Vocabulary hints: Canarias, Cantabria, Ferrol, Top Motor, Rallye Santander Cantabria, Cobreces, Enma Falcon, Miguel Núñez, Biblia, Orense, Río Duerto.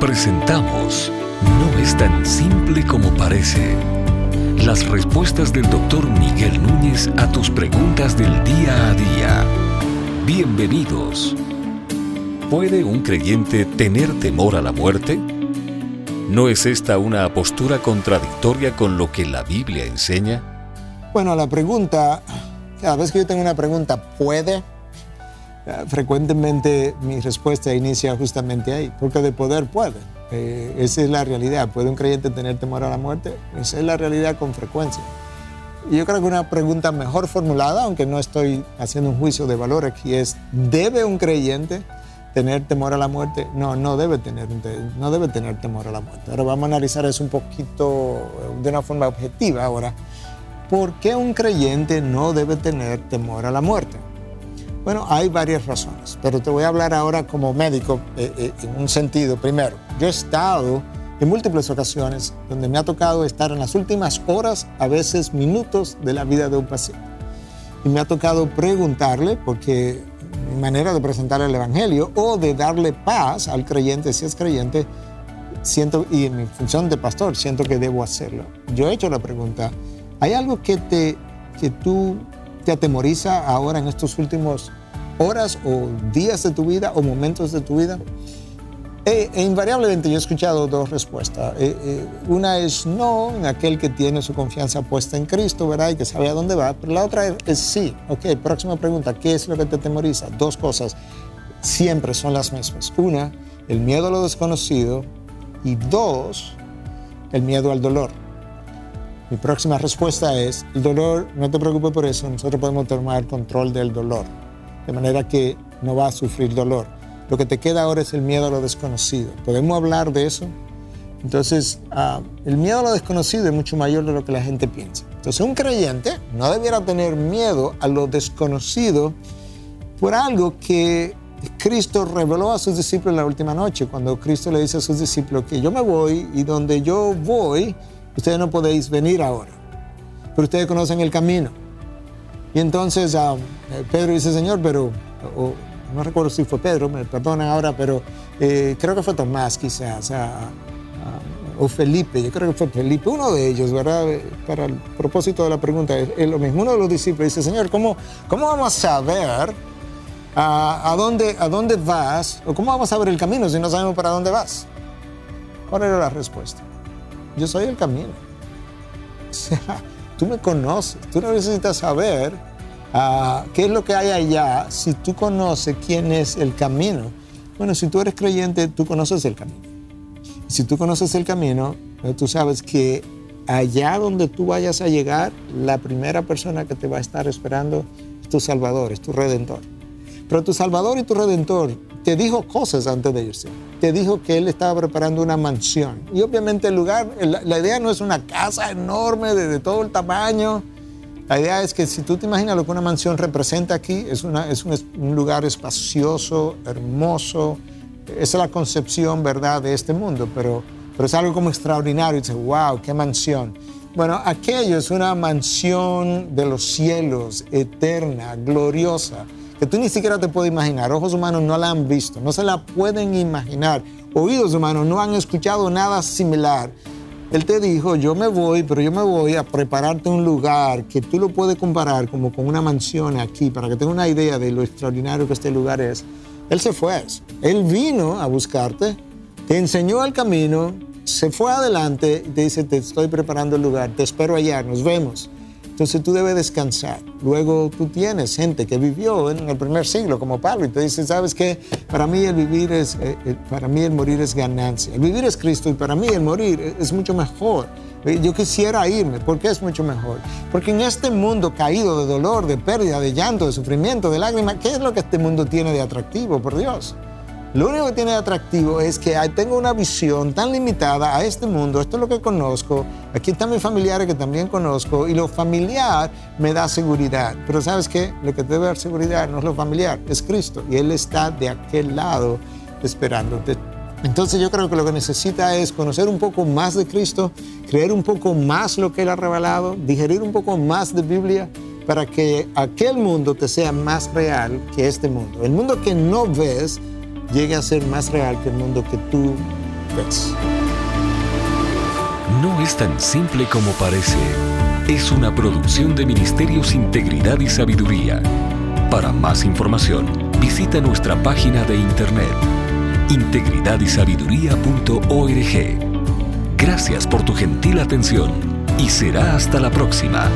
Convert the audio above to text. Presentamos No es tan simple como parece. Las respuestas del Dr. Miguel Núñez a tus preguntas del día a día. Bienvenidos. ¿Puede un creyente tener temor a la muerte? ¿No es esta una postura contradictoria con lo que la Biblia enseña? Bueno, la pregunta, cada vez que yo tengo una pregunta, ¿puede? Frecuentemente mi respuesta inicia justamente ahí, porque de poder puede. Esa es la realidad. ¿Puede un creyente tener temor a la muerte? Esa es la realidad con frecuencia. Y yo creo que una pregunta mejor formulada, aunque no estoy haciendo un juicio de valor aquí, es ¿debe un creyente tener temor a la muerte? No, no debe tener temor a la muerte. Ahora vamos a analizar eso un poquito de una forma objetiva ahora. ¿Por qué un creyente no debe tener temor a la muerte? Bueno, hay varias razones, pero te voy a hablar ahora como médico en un sentido. Primero, yo he estado en múltiples ocasiones donde me ha tocado estar en las últimas horas, a veces minutos, de la vida de un paciente. Y me ha tocado preguntarle, porque mi manera de presentar el Evangelio o de darle paz al creyente, si es creyente, siento, y en mi función de pastor, siento que debo hacerlo. Yo he hecho la pregunta, ¿hay algo que tú te atemoriza ahora en estos últimos horas o días de tu vida o momentos de tu vida? Invariablemente yo he escuchado dos respuestas. Una es no, en aquel que tiene su confianza puesta en Cristo, ¿verdad? Y que sabe a dónde va. Pero la otra es sí. Ok, próxima pregunta. ¿Qué es lo que te atemoriza? Dos cosas. Siempre son las mismas. Una, el miedo a lo desconocido. Y dos, el miedo al dolor. Mi próxima respuesta es, el dolor, no te preocupes por eso, nosotros podemos tomar control del dolor, de manera que no vas a sufrir dolor. Lo que te queda ahora es el miedo a lo desconocido. ¿Podemos hablar de eso? Entonces, el miedo a lo desconocido es mucho mayor de lo que la gente piensa. Entonces, un creyente no debiera tener miedo a lo desconocido por algo que Cristo reveló a sus discípulos en la última noche, cuando Cristo le dice a sus discípulos que yo me voy y donde yo voy, ustedes no podéis venir ahora, pero ustedes conocen el camino. Y entonces Pedro dice, Señor, pero, no recuerdo si fue Pedro, me perdonan ahora, pero creo que fue Tomás quizás, o Felipe, yo creo que fue Felipe, uno de ellos, ¿verdad? Para el propósito de la pregunta, es lo mismo, uno de los discípulos dice, Señor, ¿cómo vamos a saber a dónde vas? ¿O cómo vamos a saber el camino si no sabemos para dónde vas? ¿Cuál era la respuesta? Yo soy el camino. O sea, tú me conoces. Tú no necesitas saber qué es lo que hay allá si tú conoces quién es el camino. Bueno, si tú eres creyente, tú conoces el camino. Y si tú conoces el camino, tú sabes que allá donde tú vayas a llegar, la primera persona que te va a estar esperando es tu Salvador, es tu Redentor. Pero tu Salvador y tu Redentor te dijo cosas antes de irse. Te dijo que él estaba preparando una mansión. Y obviamente el lugar, la idea no es una casa enorme de todo el tamaño. La idea es que si tú te imaginas lo que una mansión representa aquí, es un lugar espacioso, hermoso. Esa es la concepción, ¿verdad?, de este mundo. Pero es algo como extraordinario. Y dices, wow, qué mansión. Bueno, aquello es una mansión de los cielos, eterna, gloriosa, que tú ni siquiera te puedes imaginar. Ojos humanos no la han visto, no se la pueden imaginar. Oídos humanos no han escuchado nada similar. Él te dijo, yo me voy, pero yo me voy a prepararte un lugar que tú lo puedes comparar como con una mansión aquí, para que tengas una idea de lo extraordinario que este lugar es. Él se fue. Él vino a buscarte, te enseñó el camino, se fue adelante y te dice, te estoy preparando el lugar, te espero allá, nos vemos. Entonces tú debes descansar. Luego tú tienes gente que vivió en el primer siglo como Pablo y te dice, ¿sabes qué? Para mí el morir es ganancia. El vivir es Cristo y para mí el morir es mucho mejor. Yo quisiera irme. ¿Por qué es mucho mejor? Porque en este mundo caído de dolor, de pérdida, de llanto, de sufrimiento, de lágrimas, ¿qué es lo que este mundo tiene de atractivo, por Dios? Lo único que tiene de atractivo es que tengo una visión tan limitada a este mundo, esto es lo que conozco, aquí están mis familiares que también conozco, y lo familiar me da seguridad. Pero ¿sabes qué? Lo que te debe dar seguridad no es lo familiar, es Cristo, y Él está de aquel lado esperándote. Entonces yo creo que lo que necesita es conocer un poco más de Cristo, creer un poco más lo que Él ha revelado, digerir un poco más de Biblia, para que aquel mundo te sea más real que este mundo. El mundo que no ves, llegue a ser más real que el mundo que tú Thanks. No es tan simple como parece. Es una producción de Ministerios Integridad y Sabiduría. Para más información, visita nuestra página de internet integridadysabiduría.org. Gracias por tu gentil atención y será hasta la próxima.